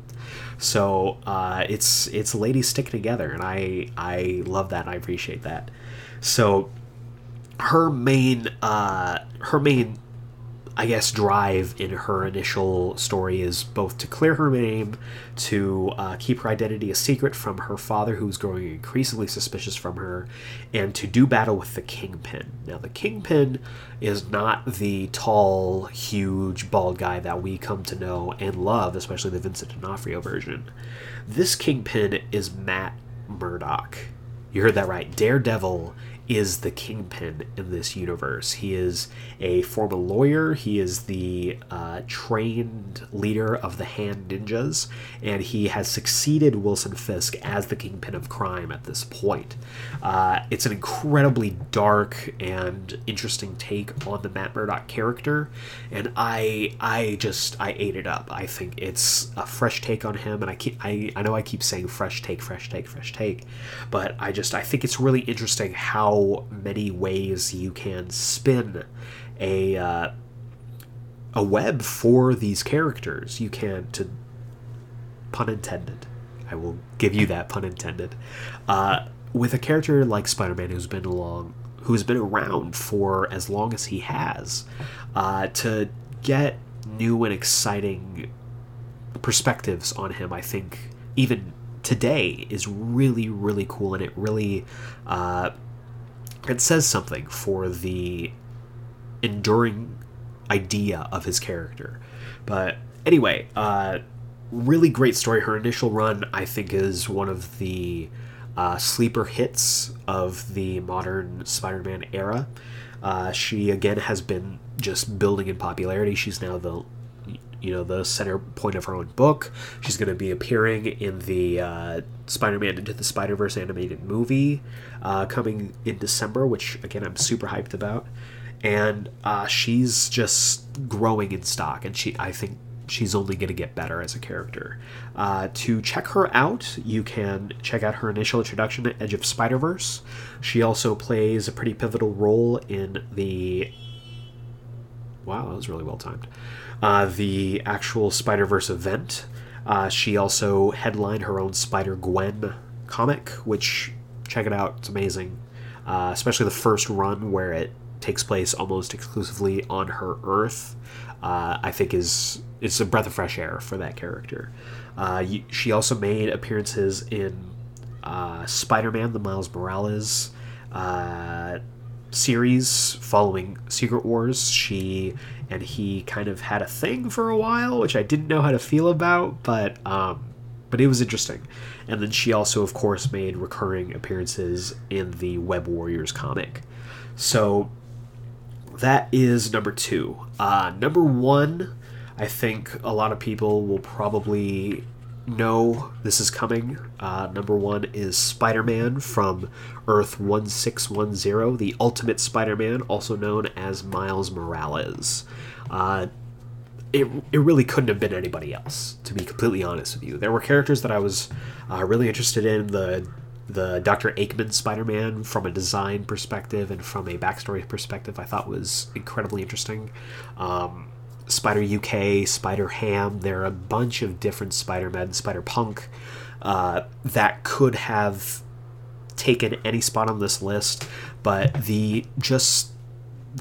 So uh, it's it's ladies sticking together, and I I love that, and I appreciate that. So her main uh, her main I guess drive in her initial story is both to clear her name, to uh, keep her identity a secret from her father, who's growing increasingly suspicious from her, and to do battle with the Kingpin. Now, the Kingpin is not the tall, huge, bald guy that we come to know and love, especially the Vincent D'Onofrio version. This Kingpin is Matt Murdock. You heard that right. Daredevil is the Kingpin in this universe. He is a former lawyer. He is the uh, trained leader of the Hand Ninjas, and he has succeeded Wilson Fisk as the Kingpin of crime at this point. Uh, it's an incredibly dark and interesting take on the Matt Murdock character, and I I just I ate it up. I think it's a fresh take on him, and I keep I, I know I keep saying fresh take, fresh take, fresh take, but I just I think it's really interesting how many ways you can spin a uh, a web for these characters. You can, to pun intended, I will give you that pun intended, uh, with a character like Spider-Man who's been along, who's been around for as long as he has, uh, to get new and exciting perspectives on him. I think even today is really, really cool, and it really uh, it says something for the enduring idea of his character. But anyway, uh, really great story. Her initial run, I think, is one of the uh, sleeper hits of the modern Spider-Man era. Uh, she, again, has been just building in popularity. She's now the, you know, the center point of her own book. She's going to be appearing in the uh, Spider-Man Into the Spider-Verse animated movie uh, coming in December, which, again, I'm super hyped about. And uh, she's just growing in stock, and she I think she's only going to get better as a character. Uh, to check her out, you can check out her initial introduction at Edge of Spider-Verse. She also plays a pretty pivotal role in the... Wow, that was really well timed. Uh, the actual Spider-Verse event. Uh, she also headlined her own Spider-Gwen comic, which, check it out, it's amazing. Uh, especially the first run where it takes place almost exclusively on her Earth, uh, I think is it's a breath of fresh air for that character. Uh, she also made appearances in uh, Spider-Man, the Miles Morales uh, series following Secret Wars. She and he kind of had a thing for a while, which I didn't know how to feel about, but um, but it was interesting. And then she also, of course, made recurring appearances in the Web Warriors comic. So... that is number two. Uh, number one, I think a lot of people will probably know this is coming. Uh, number one is Spider-Man from Earth one six one zero, the Ultimate Spider-Man, also known as Miles Morales. Uh, it, it really couldn't have been anybody else, to be completely honest with you. There were characters that I was uh, really interested in, the The Doctor Aikman Spider-Man, from a design perspective and from a backstory perspective, I thought was incredibly interesting. Um, Spider-U K, Spider-Ham, there are a bunch of different Spider-Men, Spider-Punk, uh, that could have taken any spot on this list, but the just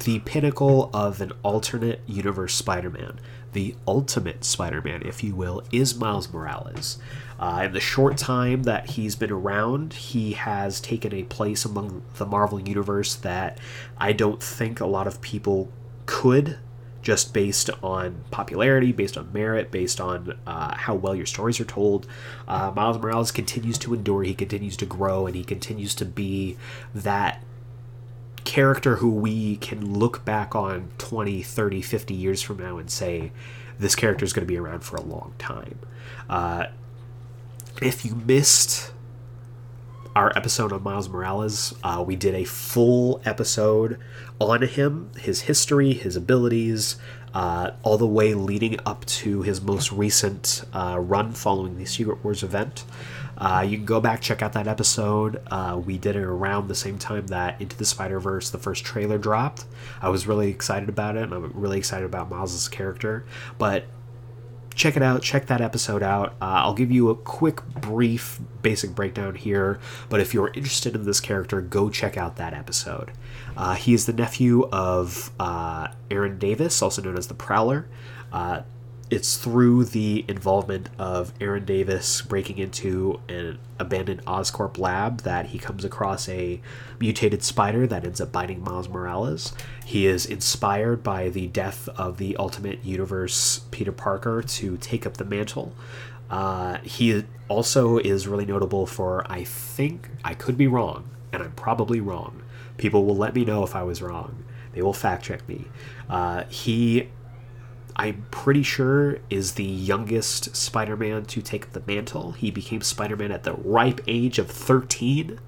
the pinnacle of an alternate universe Spider-Man, the Ultimate Spider-Man, if you will, is Miles Morales. Uh, in the short time that he's been around, he has taken a place among the Marvel Universe that I don't think a lot of people could, just based on popularity, based on merit, based on uh, how well your stories are told. Uh, Miles Morales continues to endure, he continues to grow, and he continues to be that character who we can look back on twenty, thirty, fifty years from now and say, this character is going to be around for a long time. Uh, if you missed our episode on Miles Morales, uh, we did a full episode on him, his history, his abilities, uh, all the way leading up to his most recent uh, run following the Secret Wars event. Uh, you can go back, check out that episode. Uh, we did it around the same time that Into the Spider-Verse, the first trailer, dropped. I was really excited about it, and I'm really excited about Miles' character. But check it out. Check that episode out. Uh, I'll give you a quick, brief, basic breakdown here. But if you're interested in this character, go check out that episode. Uh, he is the nephew of uh, Aaron Davis, also known as the Prowler. Uh It's through the involvement of Aaron Davis breaking into an abandoned Oscorp lab that he comes across a mutated spider that ends up biting Miles Morales. He is inspired by the death of the Ultimate Universe Peter Parker to take up the mantle. Uh, he also is really notable for, I think, I could be wrong, and I'm probably wrong. People will let me know if I was wrong. They will fact check me. Uh, he... I'm pretty sure is the youngest Spider-Man to take up the mantle. He became Spider-Man at the ripe age of thirteen.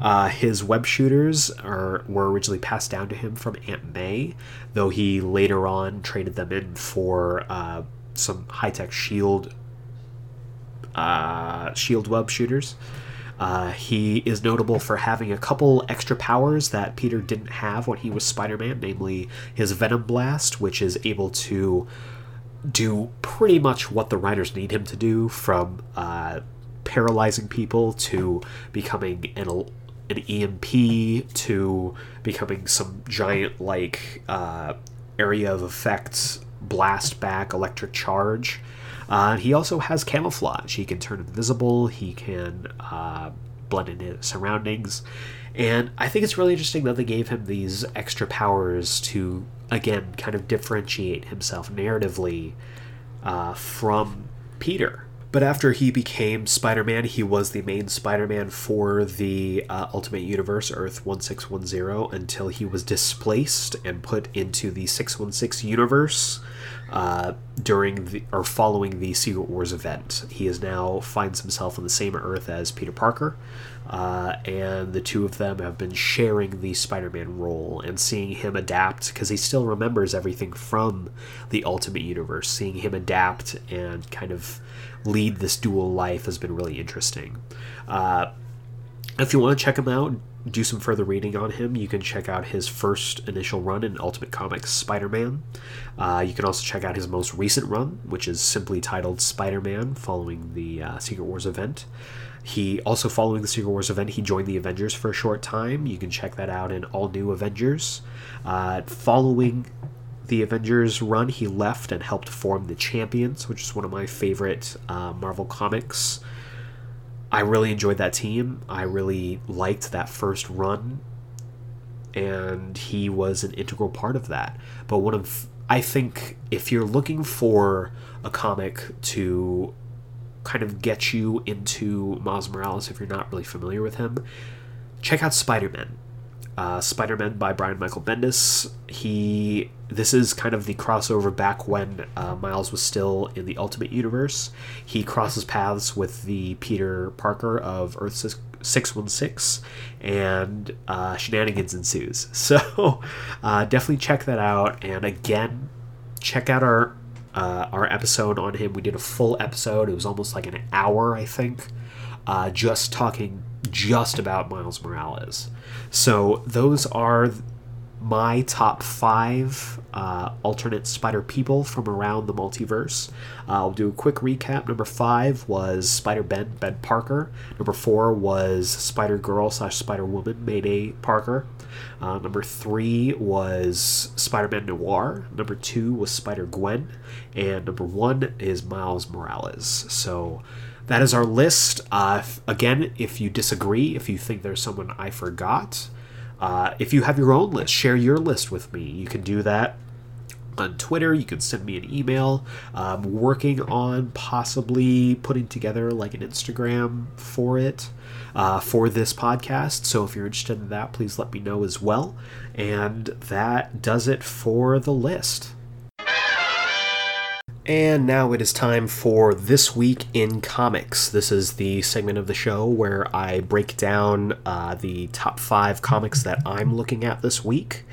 uh, his web shooters are, were originally passed down to him from Aunt May, though he later on traded them in for uh, some high-tech shield, uh, shield web shooters. Uh, he is notable for having a couple extra powers that Peter didn't have when he was Spider-Man, namely his Venom Blast, which is able to do pretty much what the writers need him to do, from uh, paralyzing people to becoming an, an E M P to becoming some giant, like, uh, area of effect blast back electric charge. Uh, he also has camouflage. He can turn invisible. He can uh, blend into his surroundings. And I think it's really interesting that they gave him these extra powers to, again, kind of differentiate himself narratively uh, from Peter. But after he became Spider-Man, he was the main Spider-Man for the uh, Ultimate Universe, Earth one six one zero, until he was displaced and put into the six one six universe uh, during the, or following the Secret Wars event. He is now finds himself on the same Earth as Peter Parker, uh, and the two of them have been sharing the Spider-Man role and seeing him adapt, because he still remembers everything from the Ultimate Universe. Seeing him adapt and kind of lead this dual life has been really interesting. Uh, if you want to check him out, do some further reading on him, you can check out his first initial run in Ultimate Comics Spider-Man. Uh, you can also check out his most recent run, which is simply titled Spider-Man, following the uh, Secret Wars event. He also, following the Secret Wars event, he joined the Avengers for a short time. You can check that out in All New Avengers. Uh, following the Avengers run, he left and helped form the Champions, which is one of my favorite uh, Marvel comics. I really enjoyed that team. I really liked that first run, and he was an integral part of that. But one of, I think, if you're looking for a comic to kind of get you into Miles Morales, if you're not really familiar with him, check out Spider-Man. Uh, Spider-Man by Brian Michael Bendis. He this is kind of the crossover back when uh, Miles was still in the Ultimate Universe. He crosses paths with the Peter Parker of Earth six one six, and uh, shenanigans ensues. So uh, definitely check that out. And again, check out our uh, our episode on him. We did a full episode. It was almost like an hour, I think, uh, just talking just about Miles Morales. So those are my top five uh, alternate Spider people from around the multiverse. Uh, I'll do a quick recap. Number five was Spider-Ben, Ben Parker. Number four was Spider-Girl slash Spider-Woman, Mayday Parker. Uh, number three was Spider-Man Noir. Number two was Spider-Gwen. And number one is Miles Morales. So that is our list. Uh, if, again, if you disagree, if you think there's someone I forgot, uh, if you have your own list, share your list with me. You can do that on Twitter. You can send me an email. I'm working on possibly putting together like an Instagram for it, uh, for this podcast. So if you're interested in that, please let me know as well. And that does it for the list. And now it is time for This Week in Comics. This is the segment of the show where I break down uh, the top five comics that I'm looking at this week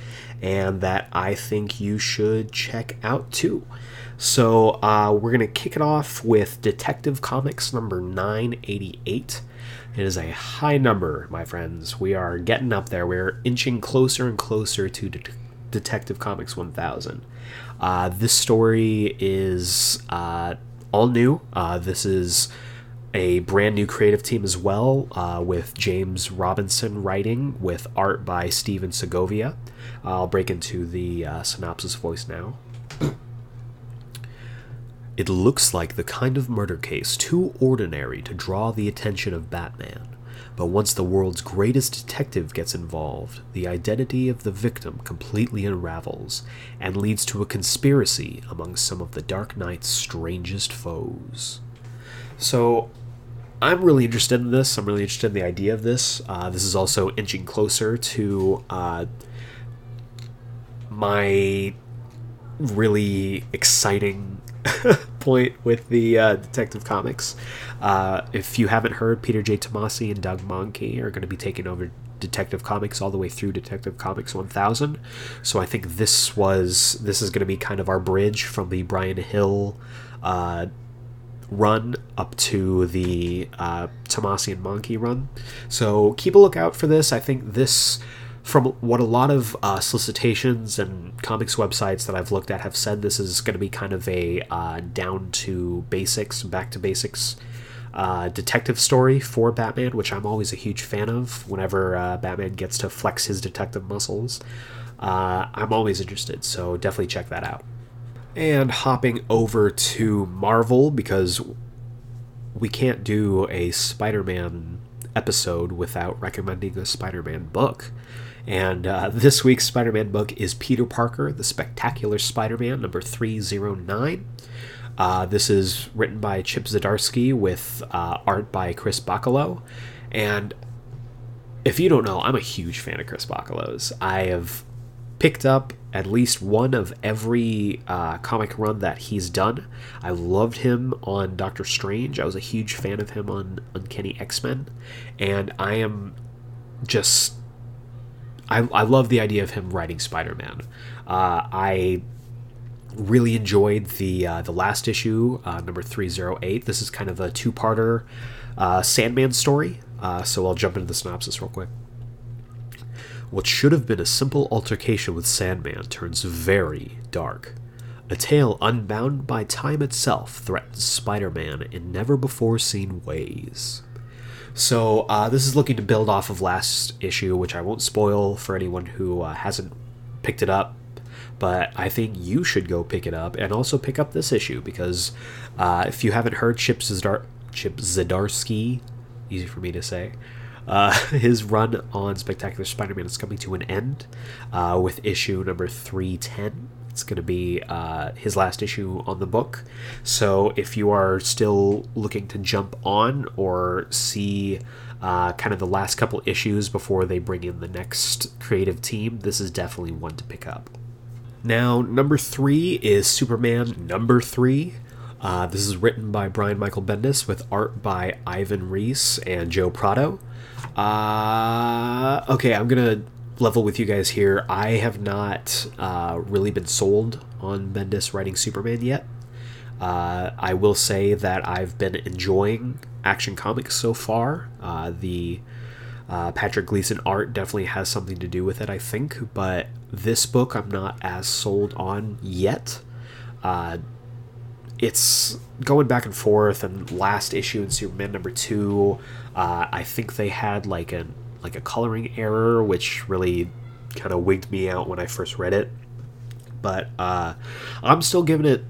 and that I think you should check out too. So uh, we're going to kick it off with Detective Comics number nine eighty-eight. It is a high number, my friends. We are getting up there. We're inching closer and closer to De- Detective Comics one thousand. Uh, this story is uh, all new. Uh, this is a brand new creative team as well, uh, with James Robinson writing, with art by Steven Segovia. I'll break into the uh, synopsis voice now. It looks like the kind of murder case too ordinary to draw the attention of Batman. But once the world's greatest detective gets involved, the identity of the victim completely unravels and leads to a conspiracy among some of the Dark Knight's strangest foes. So I'm really interested in this. I'm really interested in the idea of this. Uh, this is also inching closer to uh, my really exciting point with the uh, Detective Comics. Uh, if you haven't heard, Peter J. Tomasi and Doug Monkey are going to be taking over Detective Comics all the way through Detective Comics one thousand. So I think this was this is going to be kind of our bridge from the Brian Hill uh, run up to the uh, Tomasi and Monkey run. So keep a lookout for this. I think this, from what a lot of uh, solicitations and comics websites that I've looked at have said, this is going to be kind of a uh, down to basics, back to basics uh, detective story for Batman, which I'm always a huge fan of. Whenever uh, Batman gets to flex his detective muscles, uh, I'm always interested, so definitely check that out. And hopping over to Marvel, because we can't do a Spider-Man episode without recommending a Spider-Man book. And uh, this week's Spider-Man book is Peter Parker, The Spectacular Spider-Man, number three oh nine. Uh, this is written by Chip Zdarsky with uh, art by Chris Bacalo. And if you don't know, I'm a huge fan of Chris Bacalo's. I have picked up at least one of every uh, comic run that he's done. I loved him on Doctor Strange. I was a huge fan of him on Uncanny X-Men. And I am just... I, I love the idea of him writing Spider-Man. Uh, I... really enjoyed the uh, the last issue, uh, number three oh eight. This is kind of a two-parter uh, Sandman story, uh, so I'll jump into the synopsis real quick. What should have been a simple altercation with Sandman turns very dark. A tale unbound by time itself threatens Spider-Man in never-before-seen ways. So uh, this is looking to build off of last issue, which I won't spoil for anyone who uh, hasn't picked it up. But I think you should go pick it up, and also pick up this issue, because uh, if you haven't heard Chip Zdar- Chip Zdarsky, easy for me to say, uh, his run on Spectacular Spider-Man is coming to an end uh, with issue number three ten. It's going to be uh, his last issue on the book. So if you are still looking to jump on or see uh, kind of the last couple issues before they bring in the next creative team, this is definitely one to pick up. Now, number three is Superman number three. Uh, this is written by Brian Michael Bendis with art by Ivan Reis and Joe Prado. Uh, okay, I'm going to level with you guys here. I have not uh, really been sold on Bendis writing Superman yet. Uh, I will say that I've been enjoying Action Comics so far. Uh, the uh, Patrick Gleason art definitely has something to do with it, I think, but this book I'm not as sold on yet. Uh, it's going back and forth, and last issue in Superman number two, uh, I think they had like a, like a coloring error, which really kind of wigged me out when I first read it. But uh, I'm still giving it,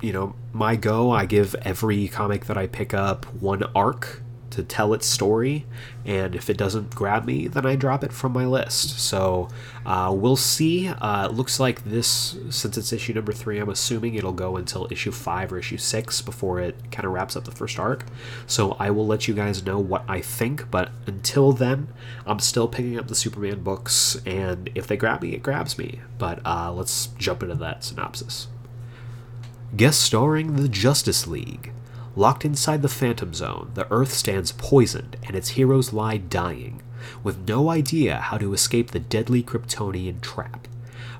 you know, my go. I give every comic that I pick up one arc to tell its story, and if it doesn't grab me, then I drop it from my list. So uh, we'll see. Uh, it looks like this, since it's issue number three, I'm assuming it'll go until issue five or issue six before it kind of wraps up the first arc. So I will let you guys know what I think, but until then, I'm still picking up the Superman books, and if they grab me, it grabs me. But uh, let's jump into that synopsis. Guest starring the Justice League. Locked inside the Phantom Zone, the Earth stands poisoned, and its heroes lie dying, with no idea how to escape the deadly Kryptonian trap.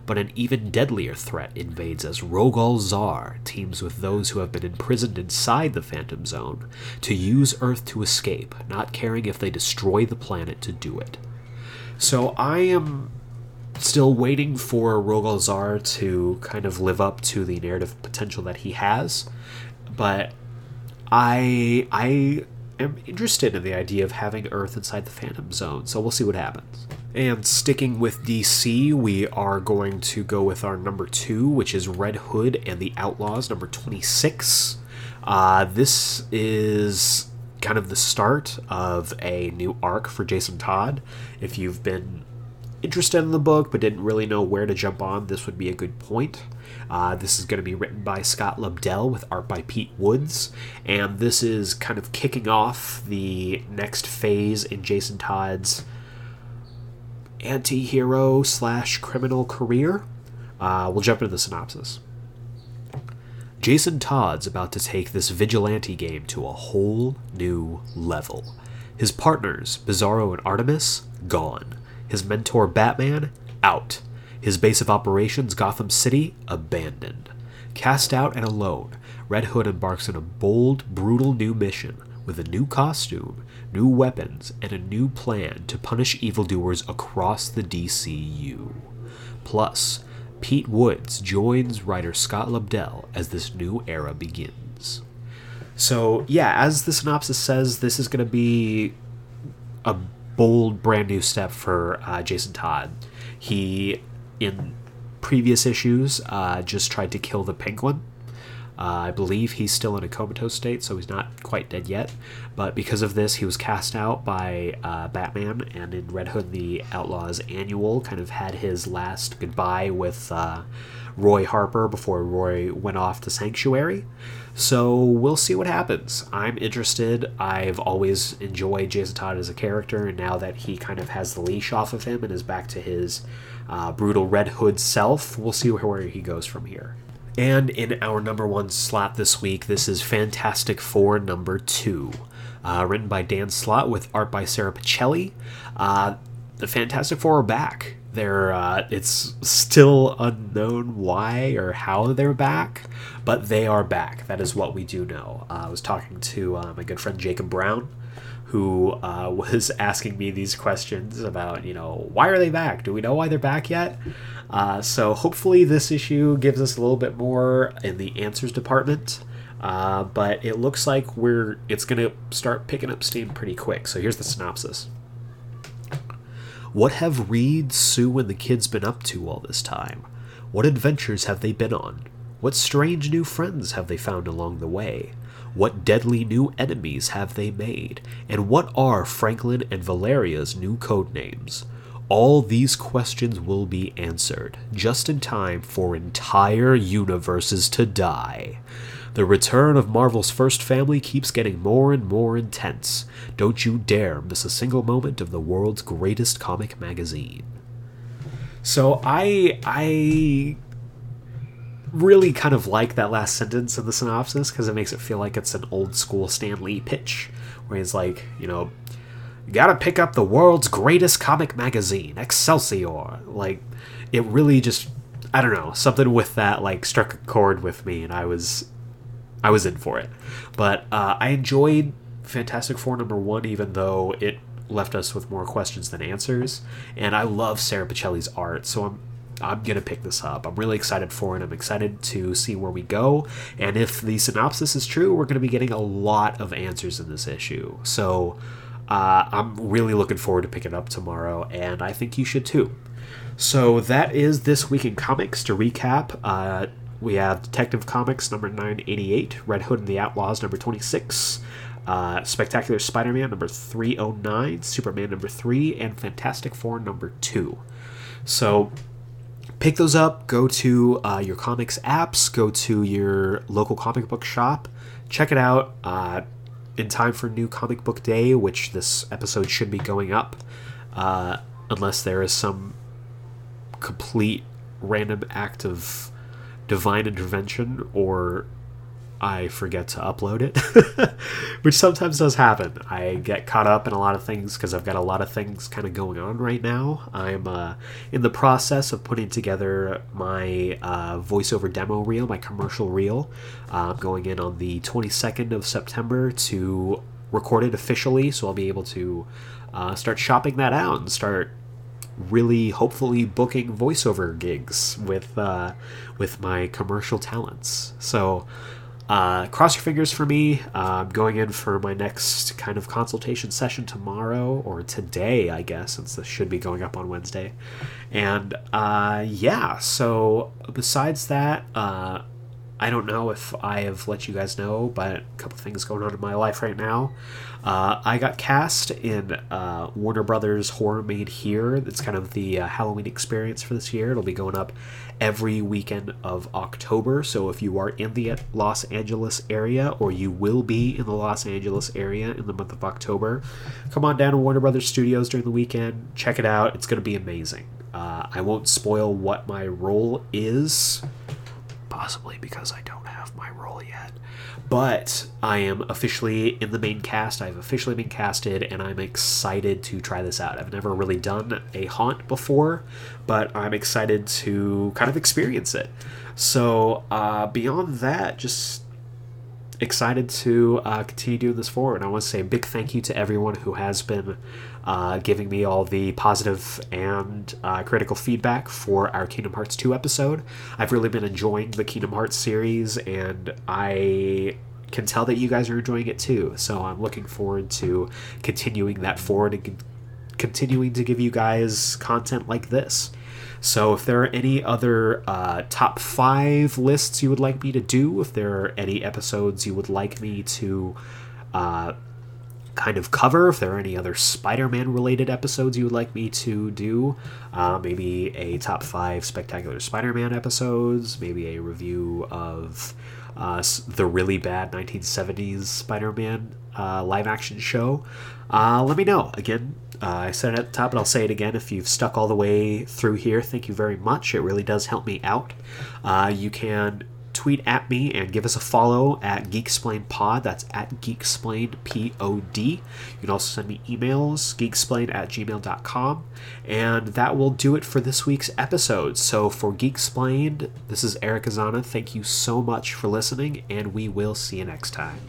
But an even deadlier threat invades as Rogal Zar teams with those who have been imprisoned inside the Phantom Zone to use Earth to escape, not caring if they destroy the planet to do it. So I am still waiting for Rogal Zar to kind of live up to the narrative potential that he has, but I I am interested in the idea of having Earth inside the Phantom Zone, so we'll see what happens. And sticking with D C, we are going to go with our number two, which is Red Hood and the Outlaws, number twenty-six. Uh, this is kind of the start of a new arc for Jason Todd. If you've been interested in the book but didn't really know where to jump on, this would be a good point. Uh, this is going to be written by Scott Lobdell with art by Pete Woods, and this is kind of kicking off the next phase in Jason Todd's anti-hero slash criminal career. Uh, we'll jump into the synopsis. Jason Todd's about to take this vigilante game to a whole new level. His partners, Bizarro and Artemis, gone. His mentor, Batman, out. His base of operations, Gotham City, abandoned. Cast out and alone, Red Hood embarks on a bold, brutal new mission with a new costume, new weapons, and a new plan to punish evildoers across the D C U. Plus, Pete Woods joins writer Scott Lobdell as this new era begins. So, yeah, as the synopsis says, this is going to be a bold, brand new step for uh, Jason Todd. He... in previous issues, uh, just tried to kill the Penguin. Uh, I believe he's still in a comatose state, so he's not quite dead yet. But because of this, he was cast out by uh, Batman, and in Red Hood the Outlaws Annual, kind of had his last goodbye with uh, Roy Harper before Roy went off to Sanctuary. So we'll see what happens. I'm interested. I've always enjoyed Jason Todd as a character, and now that he kind of has the leash off of him and is back to his uh, brutal Red Hood self, we'll see where he goes from here. And in our number one slot this week, this is Fantastic Four number two, uh, written by Dan Slott with art by Sarah Pacelli. Uh, the Fantastic Four are back. They're, uh, it's still unknown why or how they're back, but they are back. That is what we do know. Uh, I was talking to uh, my good friend Jacob Brown, who uh, was asking me these questions about, you know, why are they back? Do we know why they're back yet? Uh, so hopefully this issue gives us a little bit more in the answers department. Uh, but it looks like we're it's going to start picking up steam pretty quick. So here's the synopsis. What have Reed, Sue, and the kids been up to all this time? What adventures have they been on? What strange new friends have they found along the way? What deadly new enemies have they made? And what are Franklin and Valeria's new codenames? All these questions will be answered, just in time for entire universes to die. The return of Marvel's first family keeps getting more and more intense. Don't you dare miss a single moment of the world's greatest comic magazine. So I I really kind of like that last sentence in the synopsis, because it makes it feel like it's an old school Stan Lee pitch, where he's like, you know, you gotta pick up the world's greatest comic magazine, Excelsior. Like, it really just, I don't know, something with that like struck a chord with me, and I was... I was in for it. But uh, I enjoyed Fantastic Four number one, even though it left us with more questions than answers. And I love Sarah Pacelli's art, so I'm I'm going to pick this up. I'm really excited for it. I'm excited to see where we go. And if the synopsis is true, we're going to be getting a lot of answers in this issue. So uh, I'm really looking forward to picking it up tomorrow, and I think you should too. So that is This Week in Comics. To recap, uh, we have Detective Comics number nine eighty-eight, Red Hood and the Outlaws number twenty-six, uh, Spectacular Spider-Man number three oh nine, Superman number three, and Fantastic Four number two. So pick those up, go to uh, your comics apps, go to your local comic book shop, check it out uh, in time for New Comic Book Day, which this episode should be going up, uh, unless there is some complete random act of divine intervention, or I forget to upload it, which sometimes does happen. I get caught up in a lot of things because I've got a lot of things kind of going on right now. I'm uh, in the process of putting together my uh, voiceover demo reel, my commercial reel. Uh, I'm going in on the twenty-second of September to record it officially, so I'll be able to uh, start shopping that out and start really hopefully booking voiceover gigs with uh with my commercial talents. So uh cross your fingers for me. uh, I'm going in for my next kind of consultation session tomorrow, or today I guess, since this should be going up on Wednesday. And uh yeah so besides that, uh I don't know if I have let you guys know, but a couple things going on in my life right now. Uh, I got cast in uh, Warner Brothers' Horror Made Here. It's kind of the uh, Halloween experience for this year. It'll be going up every weekend of October. So if you are in the Los Angeles area, or you will be in the Los Angeles area in the month of October, come on down to Warner Brothers Studios during the weekend. Check it out. It's going to be amazing. Uh, I won't spoil what my role is, possibly because I don't have my role yet, but I am officially in the main cast. I've officially been casted, and I'm excited to try this out. I've never really done a haunt before, but I'm excited to kind of experience it. So uh, beyond that, just excited to uh, continue doing this forward. I want to say a big thank you to everyone who has been uh, giving me all the positive and uh, critical feedback for our Kingdom Hearts two episode. I've really been enjoying the Kingdom Hearts series, and I can tell that you guys are enjoying it too. So I'm looking forward to continuing that forward and con- continuing to give you guys content like this. So if there are any other uh, top five lists you would like me to do, if there are any episodes you would like me to uh, kind of cover. If there are any other Spider-Man related episodes you would like me to do, uh, maybe a top five Spectacular Spider-Man episodes, maybe a review of uh, the really bad nineteen seventies Spider-Man uh, live action show, uh, let me know. Again, uh, I said it at the top and I'll say it again. If you've stuck all the way through here, thank you very much. It really does help me out. Uh, you can tweet at me and give us a follow at Geeksplained Pod. That's at Geeksplained P O D. You can also send me emails, geeksplained at gmail dot com. And that will do it for this week's episode. So for Geeksplained, this is Eric Azana. Thank you so much for listening, and we will see you next time.